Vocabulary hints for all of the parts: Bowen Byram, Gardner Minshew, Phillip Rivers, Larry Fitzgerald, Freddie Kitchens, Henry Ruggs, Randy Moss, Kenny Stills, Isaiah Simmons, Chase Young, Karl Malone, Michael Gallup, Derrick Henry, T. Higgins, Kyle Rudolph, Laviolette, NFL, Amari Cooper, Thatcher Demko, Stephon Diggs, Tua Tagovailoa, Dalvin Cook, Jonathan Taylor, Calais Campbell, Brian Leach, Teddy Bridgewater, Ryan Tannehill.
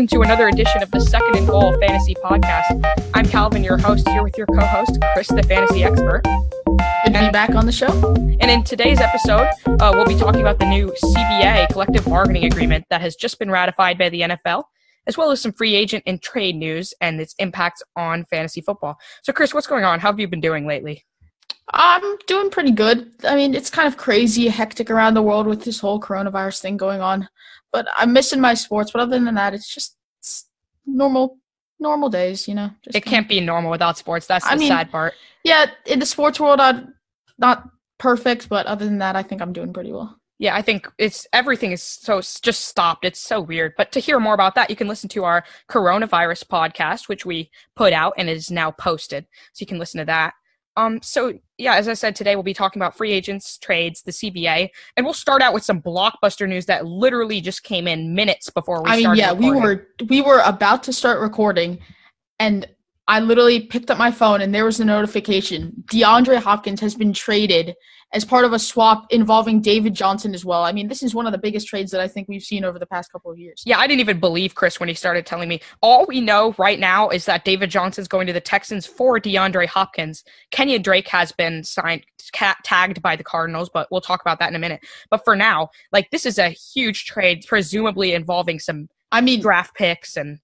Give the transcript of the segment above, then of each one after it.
welcome to another edition of the Second and Goal Fantasy Podcast. I'm Calvin, your host, here with your co-host, Chris, the fantasy expert. Good to be back on the show. And in today's episode, we'll be talking about the new CBA, Collective Bargaining Agreement, that has just been ratified by the NFL, as well as some free agent and trade news and its impacts on fantasy football. So, Chris, what's going on? How have you been doing lately? I'm doing pretty good. I mean, it's kind of crazy, hectic around the world with this whole coronavirus thing going on. But I'm missing my sports. But other than that, it's just normal days, you know. Just it can't be normal without sports. That's the sad part. Yeah, in the sports world, I'm not perfect. But other than that, I think I'm doing pretty well. Yeah, I think everything is so just stopped. It's so weird. But to hear more about that, you can listen to our coronavirus podcast, which we put out and is now posted. So you can listen to that. So, yeah, as I said, today we'll be talking about free agents, trades, the CBA, and we'll start out with some blockbuster news that literally just came in minutes before we started recording. we were about to start recording, and I literally picked up my phone, and there was a notification. DeAndre Hopkins has been traded as part of a swap involving David Johnson as well. I mean, this is one of the biggest trades that I think we've seen over the past couple of years. Yeah, I didn't even believe Chris when he started telling me. All we know right now is that David Johnson's going to the Texans for DeAndre Hopkins. Kenyan Drake has been signed, tagged by the Cardinals, but we'll talk about that in a minute. But for now, like, this is a huge trade, presumably involving some draft picks. And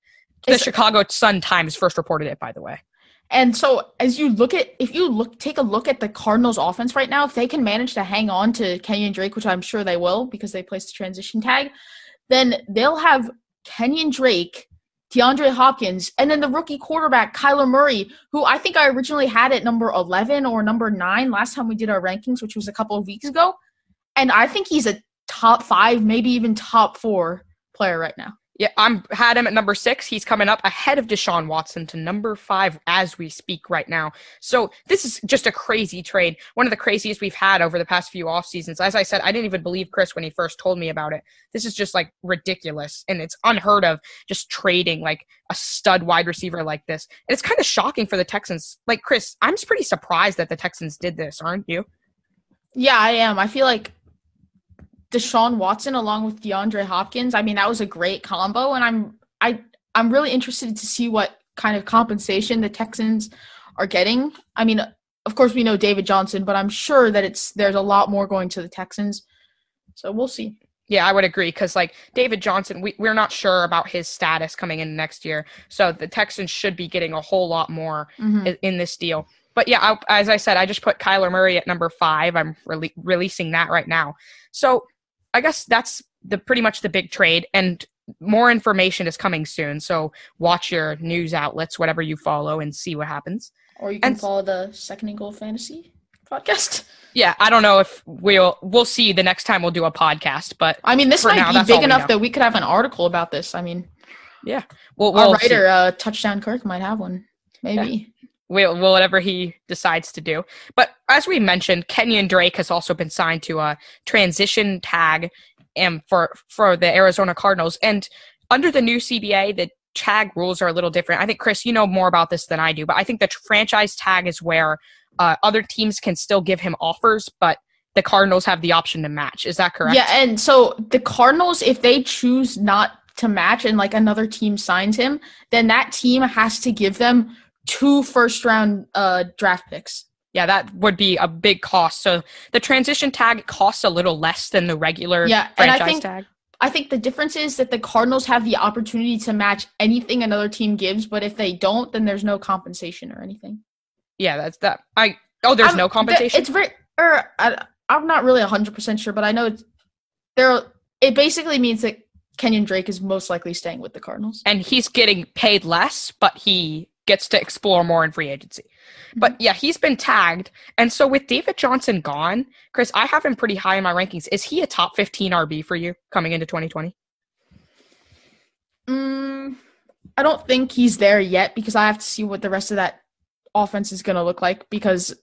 the Chicago Sun-Times first reported it, by the way. And so take a look at the Cardinals offense right now, if they can manage to hang on to Kenyan Drake, which I'm sure they will because they placed the transition tag, then they'll have Kenyan Drake, DeAndre Hopkins, and then the rookie quarterback, Kyler Murray, who I think I originally had at number 11 or number 9 last time we did our rankings, which was a couple of weeks ago. And I think he's a top 5, maybe even top 4 player right now. Yeah, I'm had him at number 6. He's coming up ahead of Deshaun Watson to number 5 as we speak right now. So this is just a crazy trade. One of the craziest we've had over the past few off seasons. As I said, I didn't even believe Chris when he first told me about it. This is just like ridiculous, and it's unheard of, just trading like a stud wide receiver like this. And it's kind of shocking for the Texans. Like, Chris, I'm pretty surprised that the Texans did this, aren't you? Yeah, I am. I feel like Deshaun Watson along with DeAndre Hopkins, I mean, that was a great combo, and I'm really interested to see what kind of compensation the Texans are getting. I mean, of course we know David Johnson, but I'm sure that there's a lot more going to the Texans, so we'll see. Yeah, I would agree, because, like, David Johnson, we're not sure about his status coming in next year, so the Texans should be getting a whole lot more in this deal. But yeah, as I said, I just put Kyler Murray at number 5. I'm releasing that right now. So I guess that's pretty much the big trade, and more information is coming soon. So watch your news outlets, whatever you follow, and see what happens. Or you can follow the Second and Goal Fantasy Podcast. Yeah, I don't know if we'll see the next time we'll do a podcast, but I mean, this might be big enough that we could have an article about this. I mean, yeah, our writer, Touchdown Kirk, might have one, maybe. Yeah. Whatever he decides to do. But as we mentioned, Kenyan Drake has also been signed to a transition tag for the Arizona Cardinals. And under the new CBA, the tag rules are a little different. I think, Chris, you know more about this than I do, but I think the franchise tag is where other teams can still give him offers, but the Cardinals have the option to match. Is that correct? Yeah, and so the Cardinals, if they choose not to match and, like, another team signs him, then that team has to give them 2 first-round draft picks. Yeah, that would be a big cost. So the transition tag costs a little less than the regular franchise tag. I think the difference is that the Cardinals have the opportunity to match anything another team gives, but if they don't, then there's no compensation or anything. Yeah, that's that. There's no compensation? It's very – I'm not really 100% sure, but I know it basically means that Kenyan Drake is most likely staying with the Cardinals. And he's getting paid less, but he – gets to explore more in free agency. But yeah, he's been tagged. And so with David Johnson gone, Chris, I have him pretty high in my rankings. Is he a top 15 RB for you coming into 2020? I don't think he's there yet because I have to see what the rest of that offense is going to look like, because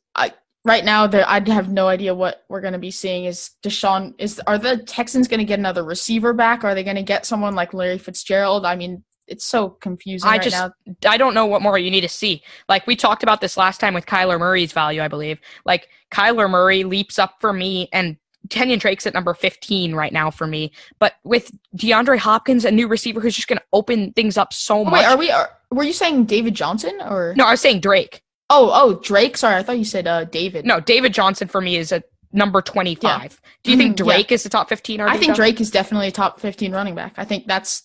right now I'd have no idea what we're going to be seeing. Are the Texans going to get another receiver back? Are they going to get someone like Larry Fitzgerald? I mean, it's so confusing right now. I don't know what more you need to see. Like, we talked about this last time with Kyler Murray's value, I believe. Like, Kyler Murray leaps up for me, and Kenyan Drake's at number 15 right now for me. But with DeAndre Hopkins, a new receiver who's just going to open things up so much. Wait, were you saying David Johnson or? No, I was saying Drake. Oh, Drake. Sorry, I thought you said David. No, David Johnson for me is a number 25. Yeah. Do you think Drake is the top 15? I think Drake is definitely a top 15 running back. I think that's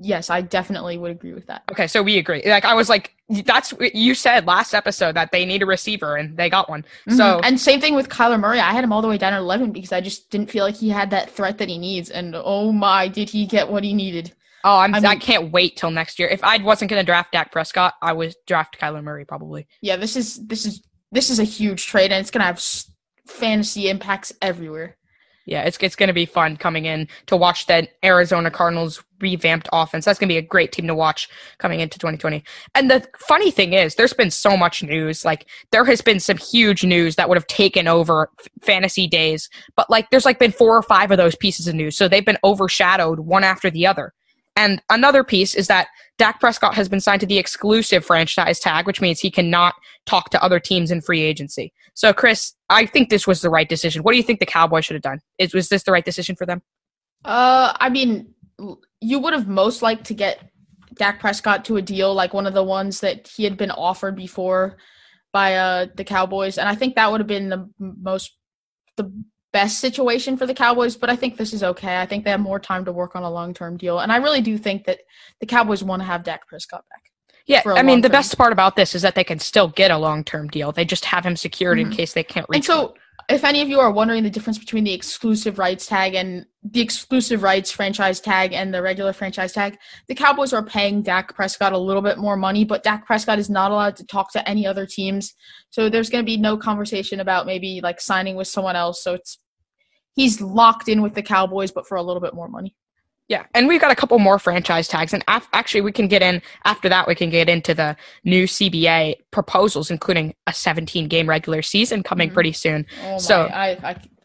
yes, I definitely would agree with that. Okay, so we agree. Like I was like, that's you said last episode that they need a receiver and they got one. Mm-hmm. So and same thing with Kyler Murray. I had him all the way down at 11 because I just didn't feel like he had that threat that he needs. And oh my, did he get what he needed? Oh, I can't wait till next year. If I wasn't going to draft Dak Prescott, I would draft Kyler Murray probably. Yeah, this is a huge trade, and it's going to have fantasy impacts everywhere. Yeah, it's going to be fun coming in to watch that Arizona Cardinals revamped offense. That's going to be a great team to watch coming into 2020. And the funny thing is, there's been so much news. Like, there has been some huge news that would have taken over fantasy days. But, like, there's, like, been 4 or 5 of those pieces of news. So they've been overshadowed one after the other. And another piece is that Dak Prescott has been signed to the exclusive franchise tag, which means he cannot talk to other teams in free agency. So, Chris, I think this was the right decision. What do you think the Cowboys should have done? Was this the right decision for them? I mean, you would have most liked to get Dak Prescott to a deal like one of the ones that he had been offered before by the Cowboys. And I think that would have been the best situation for the Cowboys, but I think this is okay. I think they have more time to work on a long-term deal, and I really do think that the Cowboys want to have Dak Prescott back. Yeah, I mean, the best part about this is that they can still get a long-term deal. They just have him secured in case they can't reach And so, if any of you are wondering the difference between the exclusive rights tag and the exclusive rights franchise tag and the regular franchise tag, the Cowboys are paying Dak Prescott a little bit more money, but Dak Prescott is not allowed to talk to any other teams. So there's going to be no conversation about maybe like signing with someone else. So he's locked in with the Cowboys, but for a little bit more money. Yeah, and we've got a couple more franchise tags, and actually we can get in after that. We can get into the new CBA proposals, including a 17-game regular season coming pretty soon. Oh my, so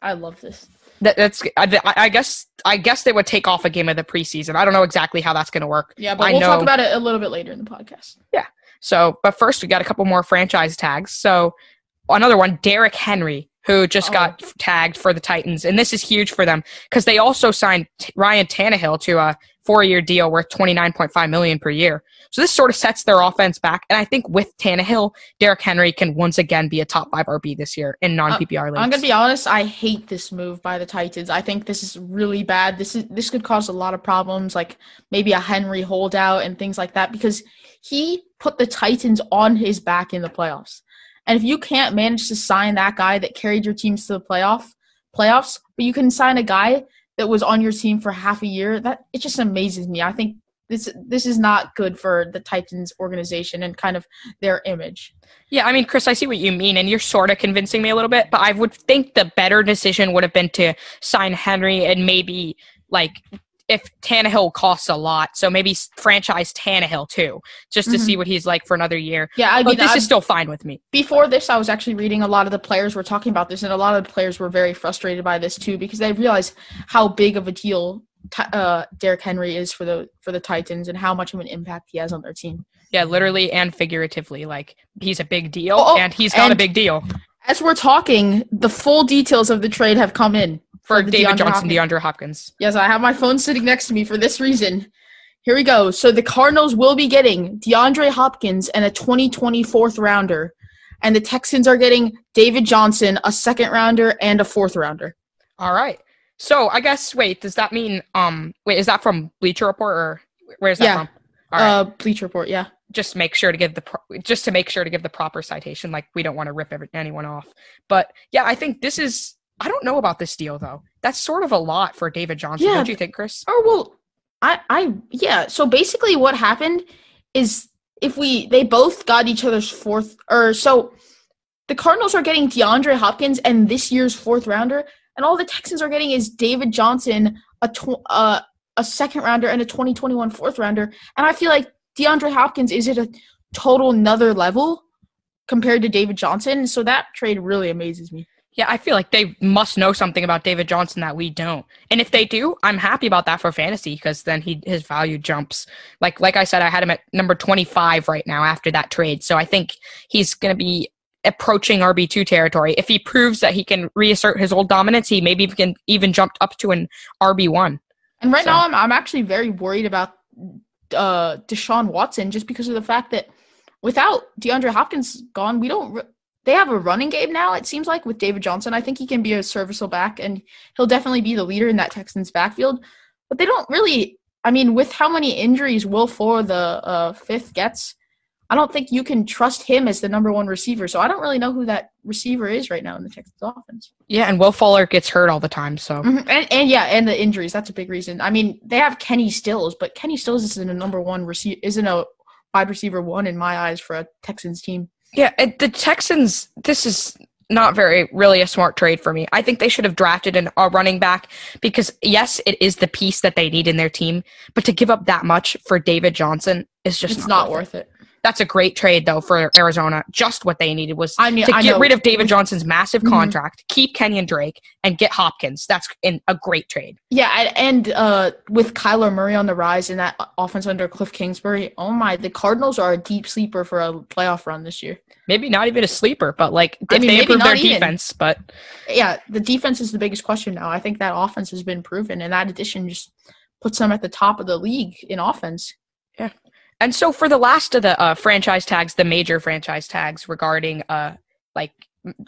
I love this. I guess they would take off a game of the preseason. I don't know exactly how that's going to work. Yeah, but we'll talk about it a little bit later in the podcast. Yeah. So, but first we got a couple more franchise tags. So another one, Derrick Henry, who just got tagged for the Titans. And this is huge for them because they also signed Ryan Tannehill to a 4-year deal worth $29.5 million per year. So this sort of sets their offense back. And I think with Tannehill, Derrick Henry can once again be a top 5 RB this year in non-PPR leagues. I'm going to be honest. I hate this move by the Titans. I think this is really bad. This could cause a lot of problems, like maybe a Henry holdout and things like that, because he put the Titans on his back in the playoffs. And if you can't manage to sign that guy that carried your teams to the playoffs, but you can sign a guy that was on your team for half a year, that it just amazes me. I think this is not good for the Titans organization and kind of their image. Yeah, I mean, Chris, I see what you mean, and you're sort of convincing me a little bit, but I would think the better decision would have been to sign Henry and maybe, like, if Tannehill costs a lot, so maybe franchise Tannehill too, just to see what he's like for another year. Yeah, I mean, but this is still fine with me. Before this, I was actually reading a lot of the players were talking about this, and a lot of the players were very frustrated by this too because they realized how big of a deal Derrick Henry is for the Titans and how much of an impact he has on their team. Yeah, literally and figuratively, like he's a big deal, and he's not a big deal. As we're talking, the full details of the trade have come in. For David Johnson, DeAndre Hopkins. Yes, I have my phone sitting next to me for this reason. Here we go. So the Cardinals will be getting DeAndre Hopkins and a 2020 4th-rounder. And the Texans are getting David Johnson, a 2nd-rounder, and a 4th-rounder. All right. So I guess, does that mean is that from Bleacher Report or where is that from? All right. Bleacher Report, yeah. Just to make sure to give the proper citation. Like, we don't want to rip anyone off. But, yeah, I think this is – I don't know about this deal, though. That's sort of a lot for David Johnson, don't you think, Chris? Oh, well, I So, basically what happened is they both got each other's 4th – or so the Cardinals are getting DeAndre Hopkins and this year's 4th-rounder, and all the Texans are getting is David Johnson, a 2nd-rounder, and a 2021 4th-rounder. And I feel like DeAndre Hopkins is at a total another level compared to David Johnson, so that trade really amazes me. Yeah, I feel like they must know something about David Johnson that we don't. And if they do, I'm happy about that for fantasy because then his value jumps. Like I said, I had him at number 25 right now after that trade, so I think he's going to be approaching RB2 territory. If he proves that he can reassert his old dominance, he maybe can even jump up to an RB1. And now I'm actually very worried about Deshaun Watson, just because of the fact that without DeAndre Hopkins gone, they have a running game now, it seems like, with David Johnson. I think he can be a serviceable back, and he'll definitely be the leader in that Texans backfield. But they don't really – I mean, with how many injuries Will Fuller, the fifth, gets, I don't think you can trust him as the number one receiver. So I don't really know who that receiver is right now in the Texans offense. Yeah, and Will Fuller gets hurt all the time. So and the injuries, that's a big reason. I mean, they have Kenny Stills, but Kenny Stills isn't a number one receiver, isn't a wide receiver one in my eyes for a Texans team. Yeah, the Texans, this is not really a smart trade for me. I think they should have drafted a running back because, yes, it is the piece that they need in their team, but to give up that much for David Johnson is just it's not worth it. That's a great trade, though, for Arizona. Just what they needed was to get rid of David Johnson's massive contract, keep Kenyan Drake, and get Hopkins. That's a great trade. Yeah, and with Kyler Murray on the rise in that offense under Cliff Kingsbury, the Cardinals are a deep sleeper for a playoff run this year. Maybe not even a sleeper, but they improve their defense. But yeah, the defense is the biggest question now. I think that offense has been proven, and that addition just puts them at the top of the league in offense. Yeah. And so for the last of the franchise tags, the major franchise tags regarding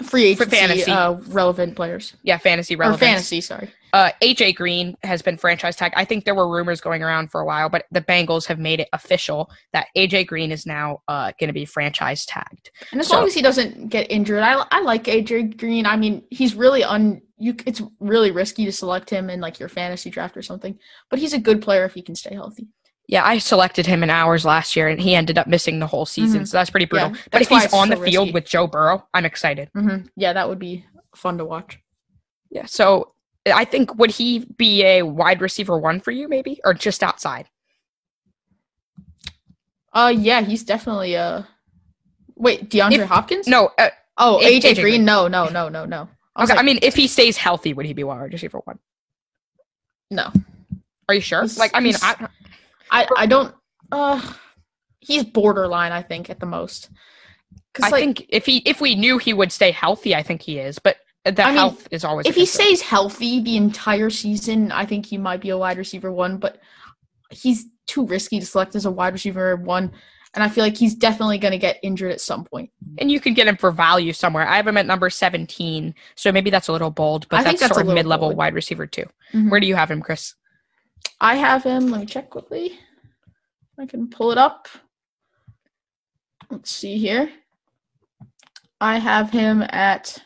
free agency fantasy, relevant players. Yeah, fantasy relevant. Or fantasy, sorry. AJ Green has been franchise tagged. I think there were rumors going around for a while, but the Bengals have made it official that AJ Green is now going to be franchise tagged. And as long as he doesn't get injured, I like AJ Green. I mean, he's really it's really risky to select him in your fantasy draft or something, but he's a good player if he can stay healthy. Yeah, I selected him in hours last year, and he ended up missing the whole season, so that's pretty brutal. Yeah, but if he's on the field with Joe Burrow, I'm excited. Yeah, that would be fun to watch. Yeah, so I think, would he be a wide receiver one for you, maybe? Or just outside? Yeah, he's definitely Wait, DeAndre Hopkins? No. AJ Green? No. I mean, if he stays healthy, would he be wide receiver one? No. Are you sure? I don't he's borderline, I think, at the most. I think if we knew he would stay healthy, I think he is, but health is always a concern. If he stays healthy the entire season, I think he might be a wide receiver one, but he's too risky to select as a wide receiver one, and I feel like he's definitely going to get injured at some point. And you can get him for value somewhere. I have him at number 17, so maybe that's a little bold, but that's sort of mid-level wide receiver too. Where do you have him, Chris? I have him. Let me check quickly. I can pull it up. Let's see here. I have him at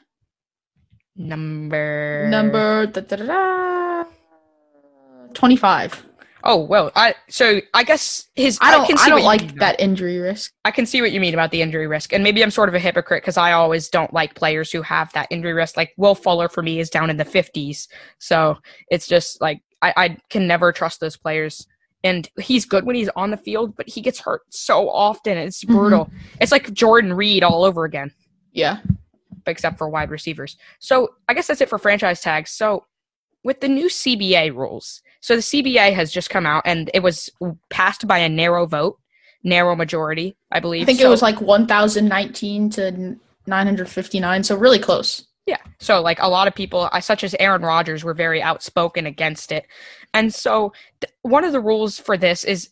number 25. Oh, well, I guess I don't like that injury risk. I can see what you mean about the injury risk. And maybe I'm sort of a hypocrite because I always don't like players who have that injury risk. Like Will Fuller for me is down in the 50s. So it's just I can never trust those players. And he's good when he's on the field, but he gets hurt so often. It's brutal. It's like Jordan Reed all over again. Yeah. Except for wide receivers. So I guess that's it for franchise tags. So with the new CBA rules, so the CBA has just come out, and it was passed by a narrow majority, I believe. I think it was 1,019 to 959, so really close. Yeah. So a lot of people, such as Aaron Rodgers, were very outspoken against it. And so one of the rules for this is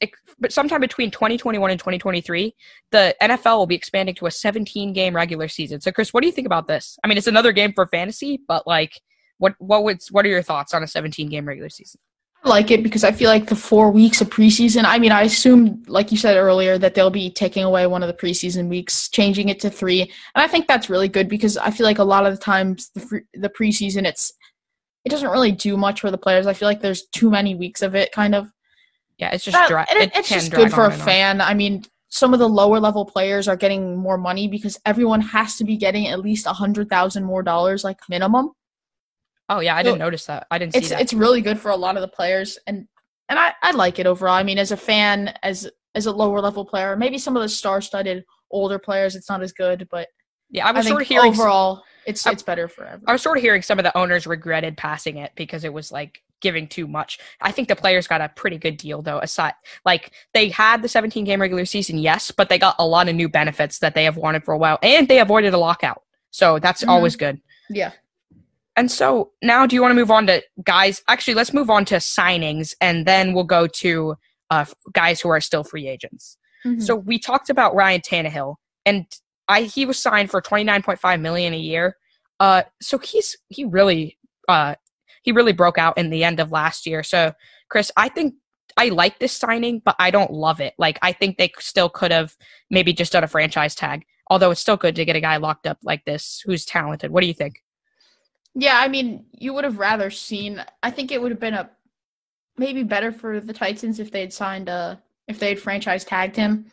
sometime between 2021 and 2023, the NFL will be expanding to a 17-game regular season. So, Chris, what do you think about this? I mean, it's another game for fantasy, but what are your thoughts on a 17-game regular season? I like it because I feel like the 4 weeks of preseason, I mean, I assume, like you said earlier, that they'll be taking away one of the preseason weeks, changing it to 3. And I think that's really good because I feel like a lot of the times the preseason, it doesn't really do much for the players. I feel like there's too many weeks of it, kind of. Yeah, it's just it's just good for a fan. I mean, some of the lower-level players are getting more money because everyone has to be getting at least $100,000 more dollars, minimum. Oh, yeah, I didn't notice that. I didn't see that. It's really good for a lot of the players, and I like it overall. I mean, as a fan, as a lower-level player, maybe some of the star-studded older players, it's not as good, but yeah, I was sort of hearing overall – It's better for everyone. I was sort of hearing some of the owners regretted passing it because it was like giving too much. I think the players got a pretty good deal though. Aside, like they had the 17-game regular season, yes, but they got a lot of new benefits that they have wanted for a while, and they avoided a lockout. So that's always good. Yeah. And so now, do you want to move on to guys? Actually, let's move on to signings, and then we'll go to guys who are still free agents. Mm-hmm. So we talked about Ryan Tannehill, and he was signed for $29.5 million a year. So he really broke out in the end of last year. So Chris, I think I like this signing, but I don't love it. Like, I think they still could have maybe just done a franchise tag, although it's still good to get a guy locked up like this who's talented. What do you think? Yeah, I mean, you would have rather seen – I think it would have been maybe better for the Titans if they had signed if they had franchise tagged him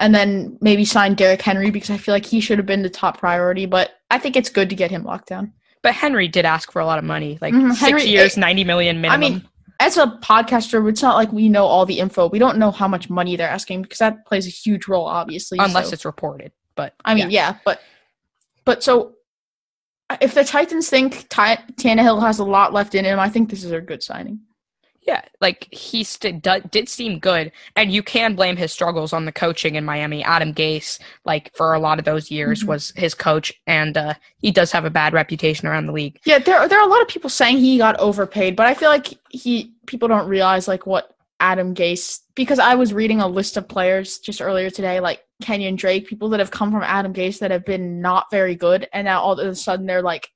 and then maybe signed Derrick Henry, because I feel like he should have been the top priority. But I think it's good to get him locked down. But Henry did ask for a lot of money, like 6 years, $90 million minimum. I mean, as a podcaster, it's not like we know all the info. We don't know how much money they're asking because that plays a huge role, obviously. Unless it's reported. But I mean, yeah, but so – if the Titans think Tannehill has a lot left in him, I think this is a good signing. Yeah, like he did seem good, and you can blame his struggles on the coaching in Miami. Adam Gase, like for a lot of those years, was his coach, and he does have a bad reputation around the league. Yeah, there are a lot of people saying he got overpaid, but I feel like people don't realize like what Adam Gase, because I was reading a list of players just earlier today, like Kenyan Drake, people that have come from Adam Gase that have been not very good, and now all of a sudden they're like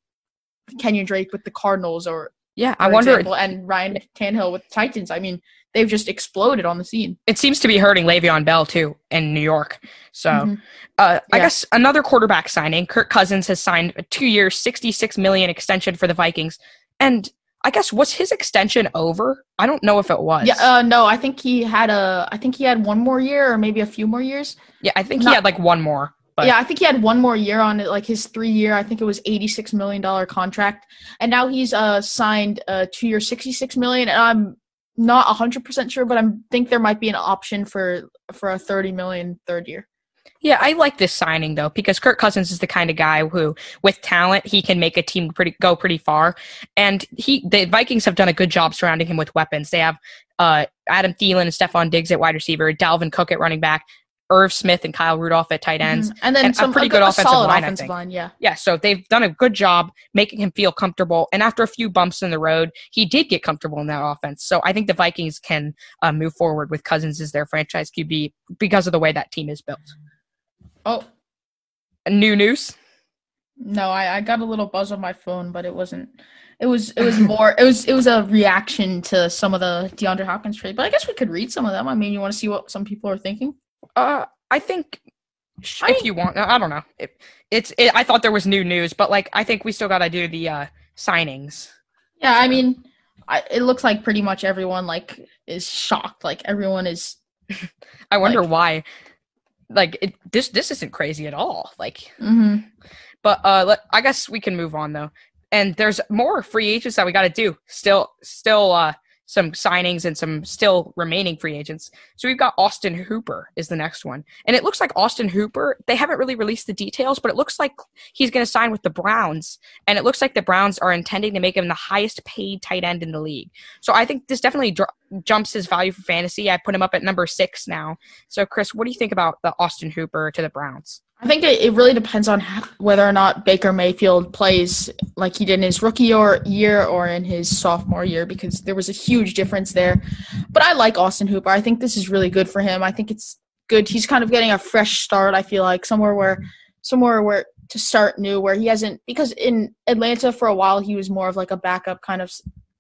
Kenyan Drake with the Cardinals or and Ryan Tannehill with the Titans. I mean, they've just exploded on the scene. It seems to be hurting Le'Veon Bell too in New York. So I guess another quarterback signing, Kirk Cousins has signed a 2-year, $66 million extension for the Vikings, and I guess, was his extension over? I don't know if it was. Yeah, no, I think he had one more year or maybe a few more years. Yeah, I think he had like one more. But. Yeah, I think he had one more year on it, like his 3-year, I think it was $86 million contract. And now he's signed a 2-year, $66 million. And I'm not 100% sure, but I think there might be an option for a $30 million 3rd year. Yeah, I like this signing, though, because Kirk Cousins is the kind of guy who, with talent, he can make a team go pretty far. And the Vikings have done a good job surrounding him with weapons. They have Adam Thielen and Stephon Diggs at wide receiver, Dalvin Cook at running back, Irv Smith and Kyle Rudolph at tight ends. Mm-hmm. And then a solid offensive line, I think. Yeah, so they've done a good job making him feel comfortable. And after a few bumps in the road, he did get comfortable in that offense. So I think the Vikings can move forward with Cousins as their franchise QB because of the way that team is built. Oh, new news? No, I got a little buzz on my phone, but it wasn't. It was a reaction to some of the DeAndre Hopkins trade. But I guess we could read some of them. I mean, you want to see what some people are thinking? I think if you want, I don't know. I thought there was new news, but like I think we still got to do the signings. Yeah, so. I mean, it looks like pretty much everyone like is shocked. Like everyone is. I wonder why. Like this isn't crazy at all. Like, but I guess we can move on though. And there's more free agents that we got to do. Still, some signings and some still remaining free agents. So we've got Austin Hooper is the next one, and it looks like Austin Hooper. They haven't really released the details, but it looks like he's going to sign with the Browns, and it looks like the Browns are intending to make him the highest paid tight end in the league. So I think this definitely jumps his value for fantasy. I put him up at number 6 now. So Chris, what do you think about the Austin Hooper to the Browns? I think it really depends on whether or not Baker Mayfield plays like he did in his rookie year or in his sophomore year, because there was a huge difference there. But I like Austin Hooper. I think this is really good for him. I think it's good. He's kind of getting a fresh start, I feel like, somewhere where to start new, where he hasn't – because in Atlanta for a while he was more of like a backup kind of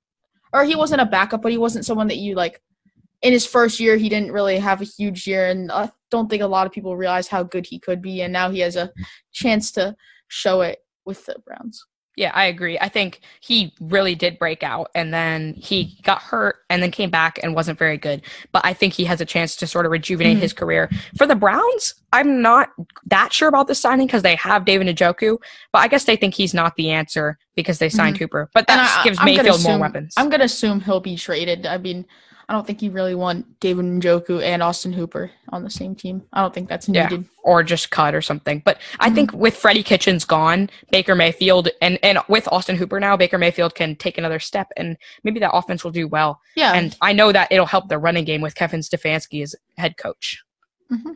– or he wasn't a backup, but he wasn't someone that you like – in his first year, he didn't really have a huge year, and I don't think a lot of people realize how good he could be, and now he has a chance to show it with the Browns. Yeah, I agree. I think he really did break out, and then he got hurt and then came back and wasn't very good. But I think he has a chance to sort of rejuvenate his career. For the Browns, I'm not that sure about this signing because they have David Njoku, but I guess they think he's not the answer because they signed Hooper. But that gives Mayfield more weapons. I'm going to assume he'll be traded. I mean, I don't think you really want David Njoku and Austin Hooper on the same team. I don't think that's needed. Yeah, or just cut or something. But I think with Freddie Kitchens gone, Baker Mayfield, and with Austin Hooper now, Baker Mayfield can take another step, and maybe that offense will do well. Yeah. And I know that it'll help the running game with Kevin Stefanski as head coach. Mm-hmm.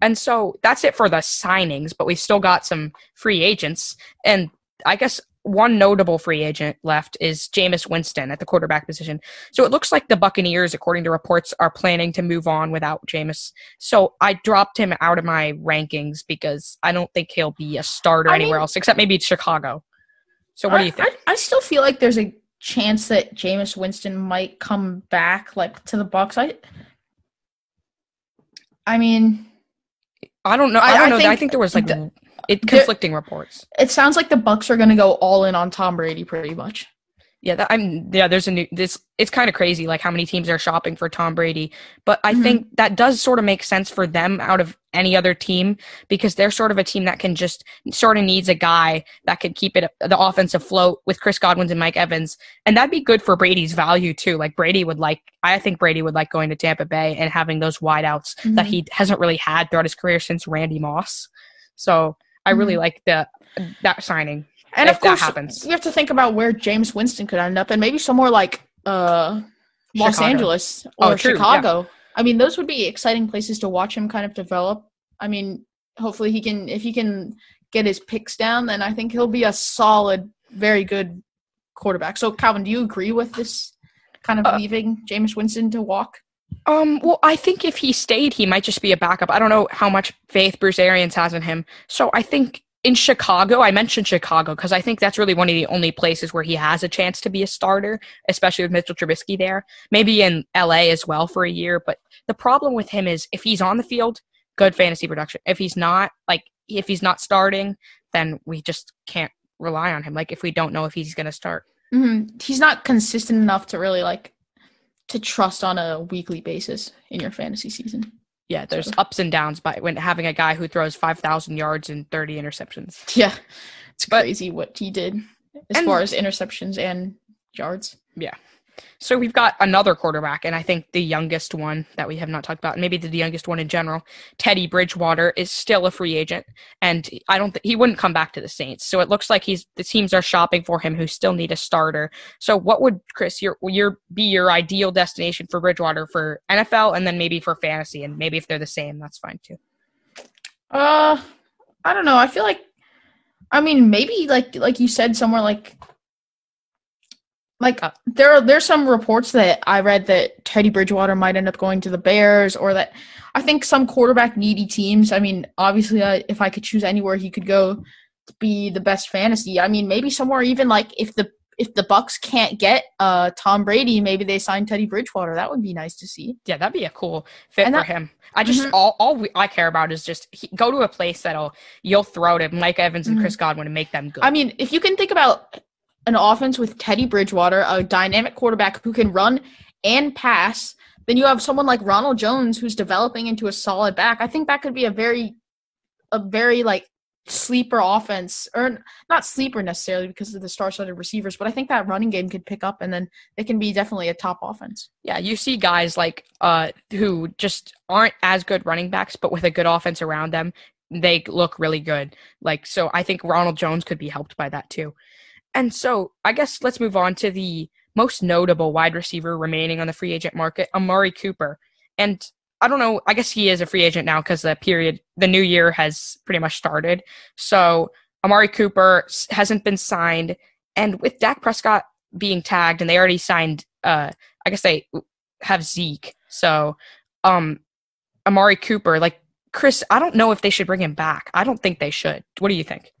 And so that's it for the signings, but we've still got some free agents. And I guess one notable free agent left is Jameis Winston at the quarterback position. So it looks like the Buccaneers, according to reports, are planning to move on without Jameis. So I dropped him out of my rankings because I don't think he'll be a starter anywhere else, except maybe Chicago. So what do you think? I still feel like there's a chance that Jameis Winston might come back to the Bucs. I mean... I don't know. I don't know. I think there was conflicting reports. It sounds like the Bucs are going to go all in on Tom Brady, pretty much. Yeah, there's a new. It's kind of crazy, how many teams are shopping for Tom Brady. But I think that does sort of make sense for them out of any other team, because they're sort of a team that can just sort of needs a guy that could keep the offense afloat with Chris Godwin and Mike Evans, and that'd be good for Brady's value too. I think Brady would like going to Tampa Bay and having those wideouts that he hasn't really had throughout his career since Randy Moss. So I really like that signing. And if of course, that happens, you have to think about where Jameis Winston could end up, and maybe somewhere like Los Angeles or Chicago. Yeah. I mean, those would be exciting places to watch him kind of develop. I mean, hopefully if he can get his picks down, then I think he'll be a solid, very good quarterback. So, Calvin, do you agree with this kind of leaving Jameis Winston to walk? Well, I think if he stayed, he might just be a backup. I don't know how much faith Bruce Arians has in him. So I think in Chicago, I mentioned Chicago because I think that's really one of the only places where he has a chance to be a starter, especially with Mitchell Trubisky there. Maybe in LA as well for a year, but the problem with him is if he's on the field, good fantasy production. If he's not, if he's not starting, then we just can't rely on him. If we don't know if he's going to start. Mm-hmm. He's not consistent enough to really, to trust on a weekly basis in your fantasy season. Yeah, there's ups and downs when having a guy who throws 5,000 yards and 30 interceptions. Yeah, it's crazy what he did as far as interceptions and yards. Yeah. So we've got another quarterback, and I think the youngest one that we have not talked about, and maybe the youngest one in general, Teddy Bridgewater, is still a free agent, and I don't he wouldn't come back to the Saints. So it looks like the teams are shopping for him who still need a starter. So what would, Chris, your ideal destination for Bridgewater for NFL and then maybe for fantasy, and maybe if they're the same, that's fine too. I don't know. I feel maybe like you said, somewhere there's some reports that I read that Teddy Bridgewater might end up going to the Bears, or that I think some quarterback needy teams. I mean, obviously, if I could choose anywhere, he could go to be the best fantasy. I mean, maybe somewhere even if the Bucs can't get Tom Brady, maybe they sign Teddy Bridgewater. That would be nice to see. Yeah, that'd be a cool fit for him. I just all I care about is just go to a place you'll throw to Mike Evans and Chris Godwin and make them good. I mean, if you can think about an offense with Teddy Bridgewater, a dynamic quarterback who can run and pass, then you have someone like Ronald Jones who's developing into a solid back. I think that could be a very sleeper offense, or not sleeper necessarily because of the star-studded receivers, but I think that running game could pick up, and then it can be definitely a top offense. Yeah, you see guys who just aren't as good running backs, but with a good offense around them, they look really good. So I think Ronald Jones could be helped by that too. And so I guess let's move on to the most notable wide receiver remaining on the free agent market, Amari Cooper. And I don't know, I guess he is a free agent now because the new year has pretty much started. So Amari Cooper hasn't been signed. And with Dak Prescott being tagged, and they already signed, I guess they have Zeke. So Amari Cooper, Chris, I don't know if they should bring him back. I don't think they should. What do you think?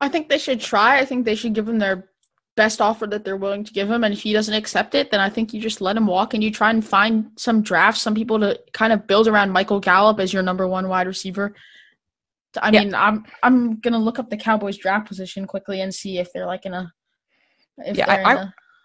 I think they should try. I think they should give him their best offer that they're willing to give him. And if he doesn't accept it, then I think you just let him walk, and you try and find some people to kind of build around Michael Gallup as your number one wide receiver. I mean, I'm going to look up the Cowboys draft position quickly and see if they're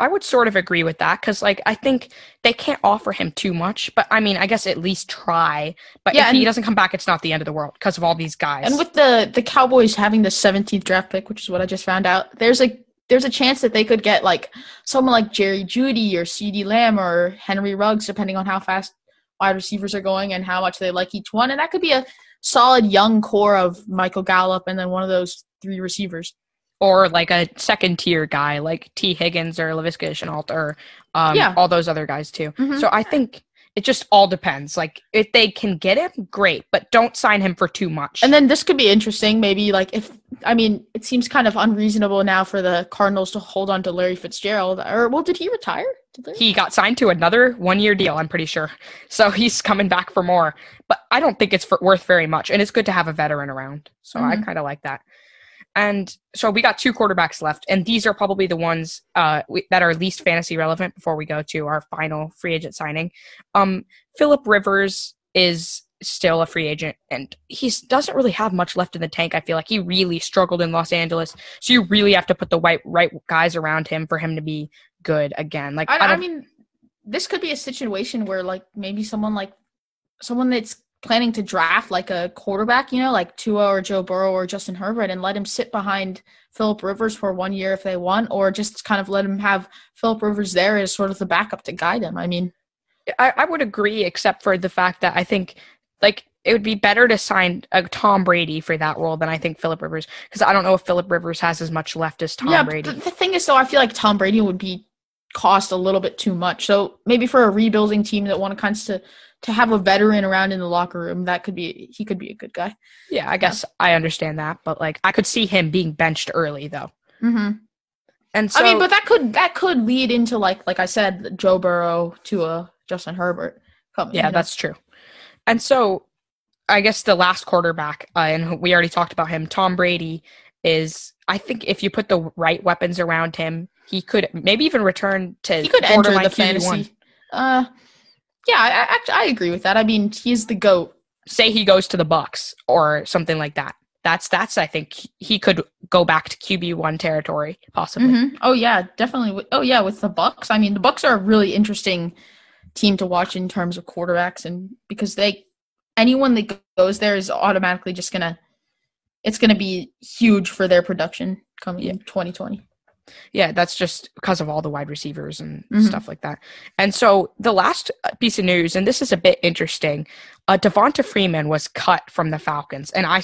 I would sort of agree with that because, I think they can't offer him too much. But, I mean, I guess at least try. But if he doesn't come back, it's not the end of the world because of all these guys. And with the Cowboys having the 17th draft pick, which is what I just found out, there's a there's a chance that they could get like someone like Jerry Jeudy or C.D. Lamb or Henry Ruggs, depending on how fast wide receivers are going and how much they like each one. And that could be a solid young core of Michael Gallup and then one of those three receivers. Or like a second-tier guy like T. Higgins or Laviska Shenault or all those other guys too. Mm-hmm. So I think it just all depends. Like, if they can get him, great, but don't sign him for too much. And then this could be interesting. Maybe, like, it seems kind of unreasonable now for the Cardinals to hold on to Larry Fitzgerald. Did he retire? He got signed to another one-year deal, I'm pretty sure. So he's coming back for more. But I don't think it's worth very much, and it's good to have a veteran around. So I kind of like that. And so we got two quarterbacks left, and these are probably the ones that are least fantasy relevant before we go to our final free agent signing. Phillip Rivers is still a free agent, and he doesn't really have much left in the tank, I feel like. He really struggled in Los Angeles, so you really have to put the right guys around him for him to be good again. Like, I mean, this could be a situation where, like, maybe someone that's planning to draft like a quarterback, you know, like Tua or Joe Burrow or Justin Herbert, and let him sit behind Phillip Rivers for 1 year if they want, or just kind of let him have Phillip Rivers there as sort of the backup to guide him. I mean, I would agree, except for the fact that I think, like, it would be better to sign a Tom Brady for that role than I think Phillip Rivers, because I don't know if Phillip Rivers has as much left as Tom Brady. The thing is, though, I feel like Tom Brady would be cost a little bit too much. So maybe for a rebuilding team that want to kind of to have a veteran around in the locker room, he could be a good guy. Yeah, I guess I understand that, but like I could see him being benched early though. Mm-hmm. And so, I mean, but that could lead into like I said, Joe Burrow to Justin Herbert coming. Yeah, that's true. And so I guess the last quarterback, and we already talked about him, Tom Brady, is, I think if you put the right weapons around him, he could maybe even return to. He could enter the fantasy. Yeah, I agree with that. I mean, he's the GOAT. Say he goes to the Bucks or something like that. That's I think he could go back to QB1 territory possibly. Mm-hmm. Oh yeah, definitely. Oh yeah, with the Bucks. I mean, the Bucks are a really interesting team to watch in terms of quarterbacks, and because anyone that goes there is automatically just gonna be huge for their production coming in 2020. Yeah, that's just because of all the wide receivers and stuff like that. And so the last piece of news, and this is a bit interesting, Devonta Freeman was cut from the Falcons, and I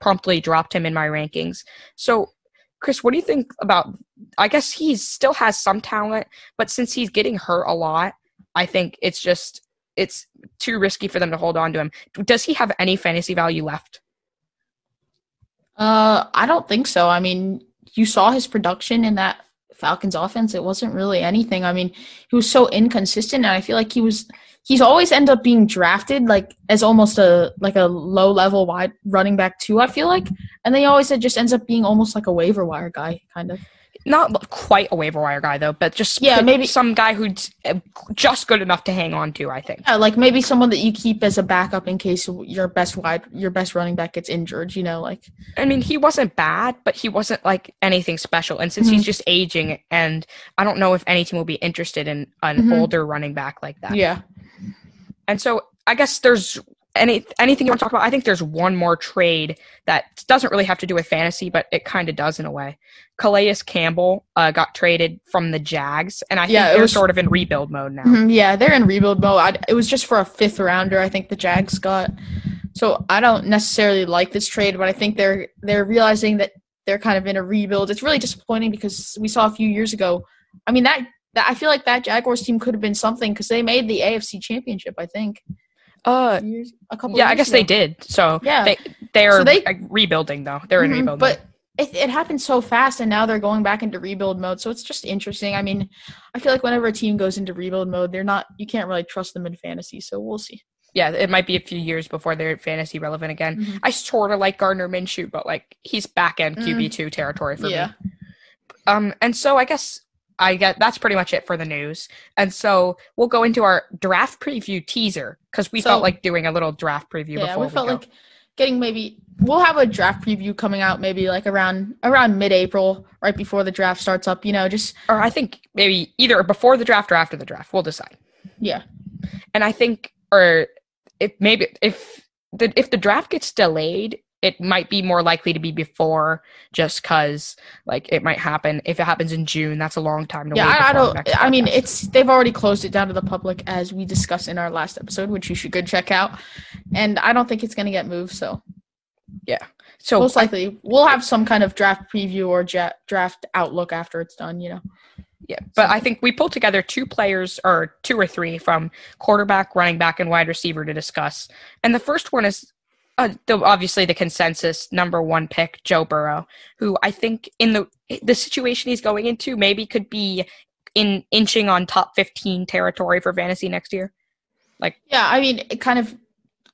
promptly dropped him in my rankings. So, Chris, what do you think about – I guess he still has some talent, but since he's getting hurt a lot, I think it's just – it's too risky for them to hold on to him. Does he have any fantasy value left? I don't think so. I mean – you saw his production in that Falcons offense. It wasn't really anything. I mean, he was so inconsistent, and I feel like he's always ended up being drafted like as almost a low level wide running back too, I feel like. And they always just ends up being almost like a waiver wire guy, kind of. Not quite a waiver wire guy though, but just maybe some guy who's just good enough to hang on to, I think. Yeah, like maybe someone that you keep as a backup in case your best running back gets injured, you know, like. I mean, he wasn't bad, but he wasn't like anything special. And since he's just aging, and I don't know if any team will be interested in an older running back like that. Yeah. And so I guess there's anything you want to talk about? I think there's one more trade that doesn't really have to do with fantasy, but it kind of does in a way. Calais Campbell got traded from the Jags, and I think they're sort of in rebuild mode now. Yeah, they're in rebuild mode. It was just for a fifth rounder, I think the Jags got. So I don't necessarily like this trade, but I think they're realizing that they're kind of in a rebuild. It's really disappointing because we saw a few years ago. I mean, that I feel like that Jaguars team could have been something because they made the AFC Championship, I think. I guess ago. They did. So yeah. they're rebuilding though. They're in rebuild mode. But it happened so fast, and now they're going back into rebuild mode. So it's just interesting. I mean, I feel like whenever a team goes into rebuild mode, you can't really trust them in fantasy. So we'll see. Yeah, it might be a few years before they're fantasy relevant again. Mm-hmm. I sort of like Gardner Minshew, but like he's back end QB2 territory for me. And so I guess that's pretty much it for the news. And so we'll go into our draft preview teaser because we felt like doing a little draft preview before. Yeah, we felt like getting we'll have a draft preview coming out maybe like around mid-April, right before the draft starts up, you know, or I think maybe either before the draft or after the draft. We'll decide. Yeah. And I think if the draft gets delayed, it might be more likely to be before, just because like it might happen. If it happens in June, that's a long time to wait. I mean, it's they've already closed it down to the public, as we discussed in our last episode, which you should go check out. And I don't think it's going to get moved. So yeah, so most likely we'll have some kind of draft preview or draft outlook after it's done. You know. Yeah, but I think we pulled together two or three from quarterback, running back, and wide receiver to discuss. And the first one is obviously the consensus number one pick, Joe Burrow, who I think in the situation he's going into maybe could be inching on top 15 territory for fantasy next year. Like, yeah, I mean, it kind of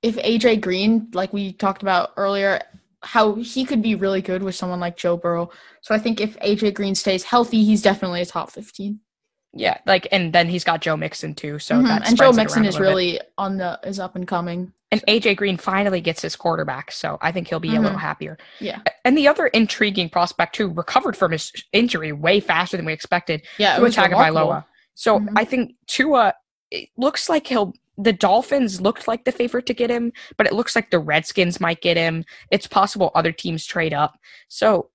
if AJ Green, like we talked about earlier, how he could be really good with someone like Joe Burrow. So I think if AJ Green stays healthy, he's definitely a top 15. Yeah, like, and then he's got Joe Mixon too. So that's and Joe Mixon is really is up and coming. And AJ Green finally gets his quarterback, so I think he'll be a little happier. Yeah. And the other intriguing prospect who recovered from his injury way faster than we expected. Yeah, Tua Tagovailoa. So I think Tua, it looks like the Dolphins looked like the favorite to get him, but it looks like the Redskins might get him. It's possible other teams trade up. So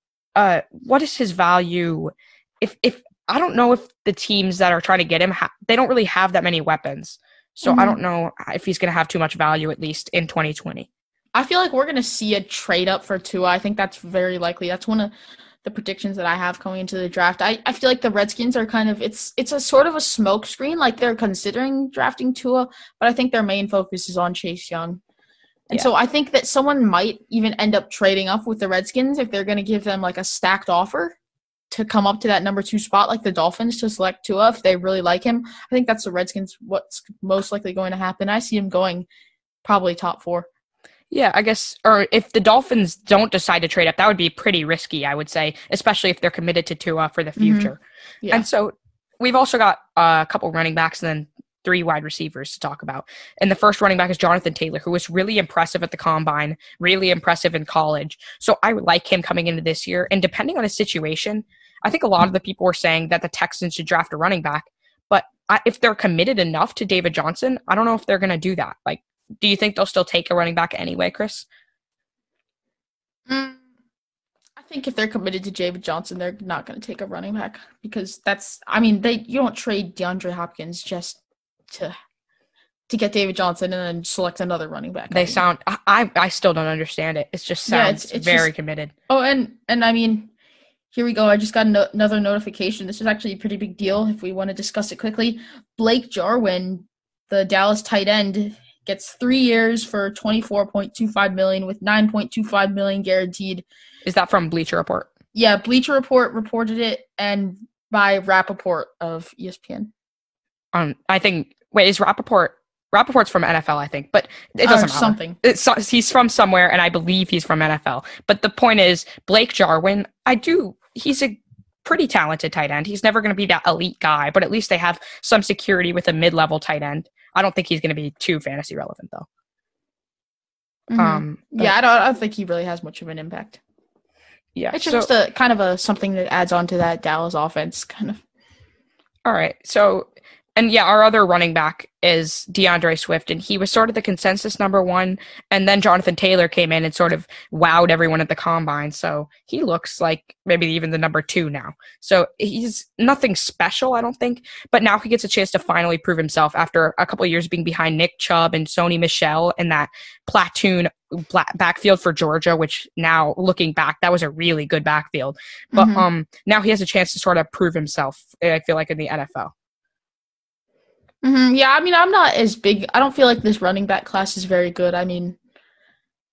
what is his value? If I don't know if the teams that are trying to get him, they don't really have that many weapons. So I don't know if he's going to have too much value, at least in 2020. I feel like we're going to see a trade up for Tua. I think that's very likely. That's one of the predictions that I have coming into the draft. I feel like the Redskins are kind of, it's a sort of a smoke screen. Like they're considering drafting Tua, but I think their main focus is on Chase Young. And so I think that someone might even end up trading up with the Redskins if they're going to give them like a stacked offer to come up to that number 2 spot, like the Dolphins, to select Tua if they really like him. I think that's the Redskins, what's most likely going to happen. I see him going probably top 4. Yeah, I guess, or if the Dolphins don't decide to trade up, that would be pretty risky, I would say, especially if they're committed to Tua for the future. Mm-hmm. Yeah. And so we've also got a couple running backs and then 3 wide receivers to talk about. And the first running back is Jonathan Taylor, who was really impressive at the combine, really impressive in college. So I would like him coming into this year. And depending on his situation, I think a lot of the people were saying that the Texans should draft a running back. But if they're committed enough to David Johnson, I don't know if they're going to do that. Like, do you think they'll still take a running back anyway, Chris? I think if they're committed to David Johnson, they're not going to take a running back because you don't trade DeAndre Hopkins just to get David Johnson and then select another running back. I still don't understand it. It just sounds very committed. Oh, and I mean, here we go. I just got another notification. This is actually a pretty big deal if we want to discuss it quickly. Blake Jarwin, the Dallas tight end, gets 3 years for $24.25 million with $9.25 million guaranteed. Is that from Bleacher Report? Yeah, Bleacher Report reported it, and by Rappaport of ESPN. Is Rappaport? Rappaport's from NFL, I think, but it doesn't matter. Something. He's from somewhere, and I believe he's from NFL. But the point is, Blake Jarwin, he's a pretty talented tight end. He's never going to be that elite guy, but at least they have some security with a mid-level tight end. I don't think he's going to be too fantasy relevant, though. Mm-hmm. I don't think he really has much of an impact. Yeah, it's just a kind of something that adds on to that Dallas offense, kind of. All right, so our other running back is DeAndre Swift, and he was sort of the consensus number one, and then Jonathan Taylor came in and sort of wowed everyone at the combine, so he looks like maybe even the number 2 now. So he's nothing special, I don't think, but now he gets a chance to finally prove himself after a couple of years being behind Nick Chubb and Sony Michel in that platoon backfield for Georgia, which now looking back, that was a really good backfield. But now he has a chance to sort of prove himself, I feel like, in the NFL. Mm-hmm. Yeah, I mean, I'm not as big. I don't feel like this running back class is very good. I mean,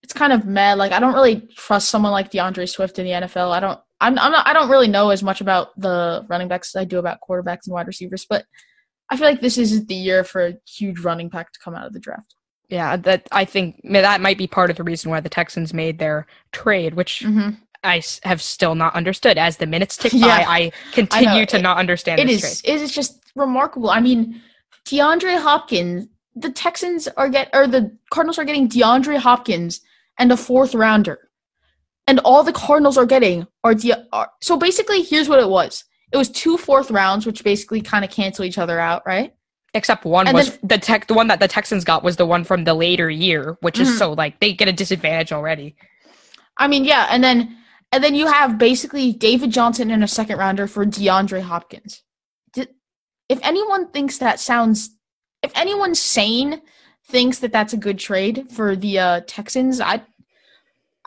it's kind of meh. Like, I don't really trust someone like DeAndre Swift in the NFL. I don't really know as much about the running backs as I do about quarterbacks and wide receivers. But I feel like this isn't the year for a huge running back to come out of the draft. Yeah, I think that might be part of the reason why the Texans made their trade, which I have still not understood. As the minutes tick by, I continue to not understand this trade. It is just remarkable. I mean, DeAndre Hopkins, the Cardinals are getting DeAndre Hopkins and a 4th rounder. And all the Cardinals are getting so basically, here's what it was. It was 2 4th rounds, which basically kind of cancel each other out, right? Except one and was the one that the Texans got was the one from the later year, which is so, like, they get a disadvantage already. I mean, yeah, and then you have basically David Johnson and a second rounder for DeAndre Hopkins. If anyone sane thinks that that's a good trade for the Texans, I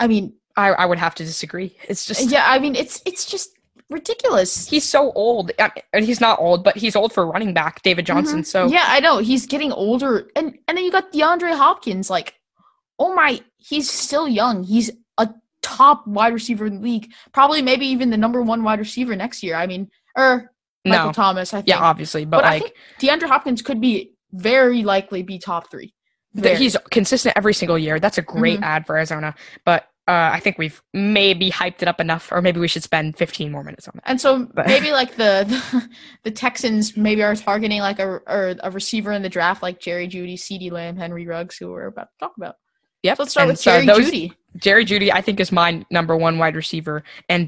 would have to disagree. It's just it's just ridiculous. He's so old. I mean, he's not old, but he's old for running back, David Johnson. Mm-hmm. So yeah, I know he's getting older, and then you got DeAndre Hopkins. Like, oh my, he's still young. He's a top wide receiver in the league, probably maybe even the number one wide receiver next year. I mean, Michael Thomas, I think. Yeah, obviously, but I think DeAndre Hopkins could very likely be top three. He's consistent every single year. That's a great ad for Arizona, but I think we've maybe hyped it up enough, or maybe we should spend 15 more minutes on it. And so maybe like the Texans maybe are targeting like a receiver in the draft like Jerry Jeudy, C.D. Lamb, Henry Ruggs, who we're about to talk about. Yep. So let's start with Jerry Jeudy. Jerry Jeudy, I think, is my number one wide receiver.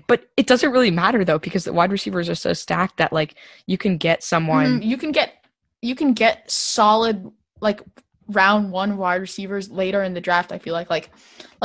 But it doesn't really matter, though, because the wide receivers are so stacked that, like, you can get someone. Mm-hmm. You can get solid, like, round one wide receivers later in the draft, I feel like. Like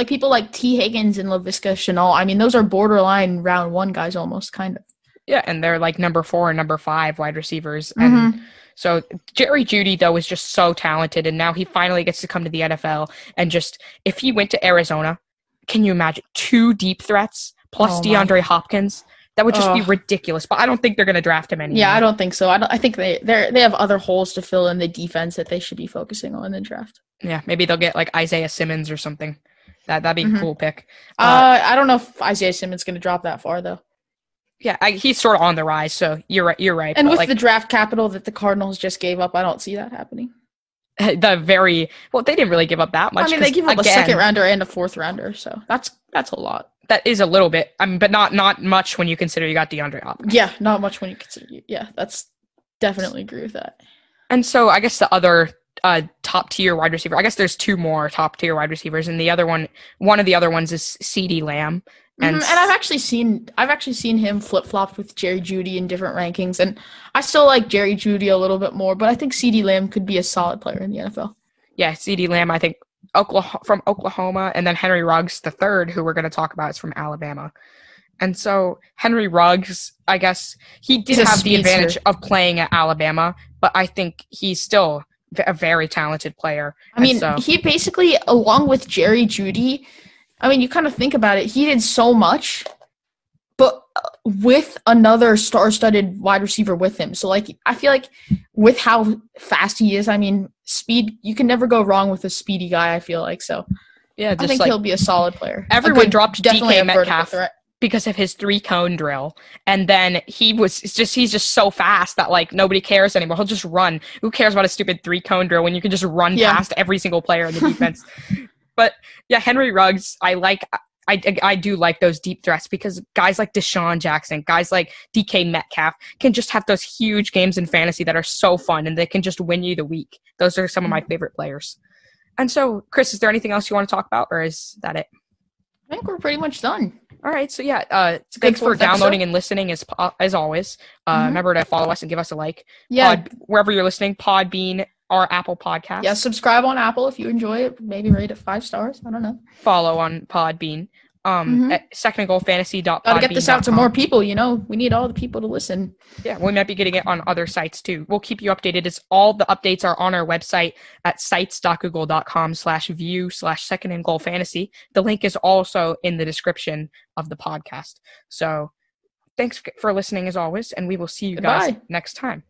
people like T. Higgins and LaVisca Chenault. I mean, those are borderline round one guys almost, kind of. Yeah, and they're, like, number four and number five wide receivers. And so Jerry Jeudy, though, is just so talented, and now he finally gets to come to the NFL. And just if he went to Arizona, can you imagine two deep threats plus DeAndre Hopkins? That would just be ridiculous. But I don't think they're going to draft him anymore. Yeah, I don't think so. I think they have other holes to fill in the defense that they should be focusing on in the draft. Yeah, maybe they'll get like Isaiah Simmons or something. That'd be a cool pick. I don't know if Isaiah Simmons is going to drop that far though. Yeah, he's sort of on the rise. So you're right. And with the draft capital that the Cardinals just gave up, I don't see that happening. They didn't really give up that much. I mean, they gave up a second rounder and a fourth rounder, so that's a lot. That is a little bit, I mean, but not much when you consider you got DeAndre Hopkins. Yeah, not much when you consider. Yeah, that's definitely agree with that. And so I guess the other top tier wide receiver. I guess there's two more top tier wide receivers, and the other one of the other ones is C.D. Lamb. And I've actually seen him flip-flopped with Jerry Jeudy in different rankings, and I still like Jerry Jeudy a little bit more, but I think C.D. Lamb could be a solid player in the NFL. Yeah, C.D. Lamb, I think, from Oklahoma, and then Henry Ruggs the third, who we're going to talk about, is from Alabama. And so Henry Ruggs, I guess, he did have the advantage of playing at Alabama, but I think he's still a very talented player. I mean, he basically, along with Jerry Jeudy, I mean, you kind of think about it. He did so much, but with another star-studded wide receiver with him. So, like, I feel like with how fast he is, I mean, speed, you can never go wrong with a speedy guy, I feel like. So, yeah, I think he'll be a solid player. Everyone dropped DK Metcalf because of his three-cone drill. And then he's just so fast that, like, nobody cares anymore. He'll just run. Who cares about a stupid three-cone drill when you can just run past every single player in the defense? But, yeah, Henry Ruggs, I do like those deep threats because guys like Deshaun Jackson, guys like DK Metcalf can just have those huge games in fantasy that are so fun, and they can just win you the week. Those are some of my favorite players. And so, Chris, is there anything else you want to talk about, or is that it? I think we're pretty much done. All right, so yeah, thanks for downloading and listening as always. Remember to follow us and give us a like. Yeah. Wherever you're listening, Podbean, our Apple podcast. Yeah, subscribe on Apple if you enjoy it. Maybe rate it 5 stars. I don't know. Follow on Podbean. At secondandgoalfantasy.podbean.com. Gotta get this out to more people, you know. We need all the people to listen. Yeah, we might be getting it on other sites too. We'll keep you updated. All the updates are on our website at sites.google.com/view/secondandgoalfantasy. The link is also in the description of the podcast. So thanks for listening as always, and we will see you guys next time.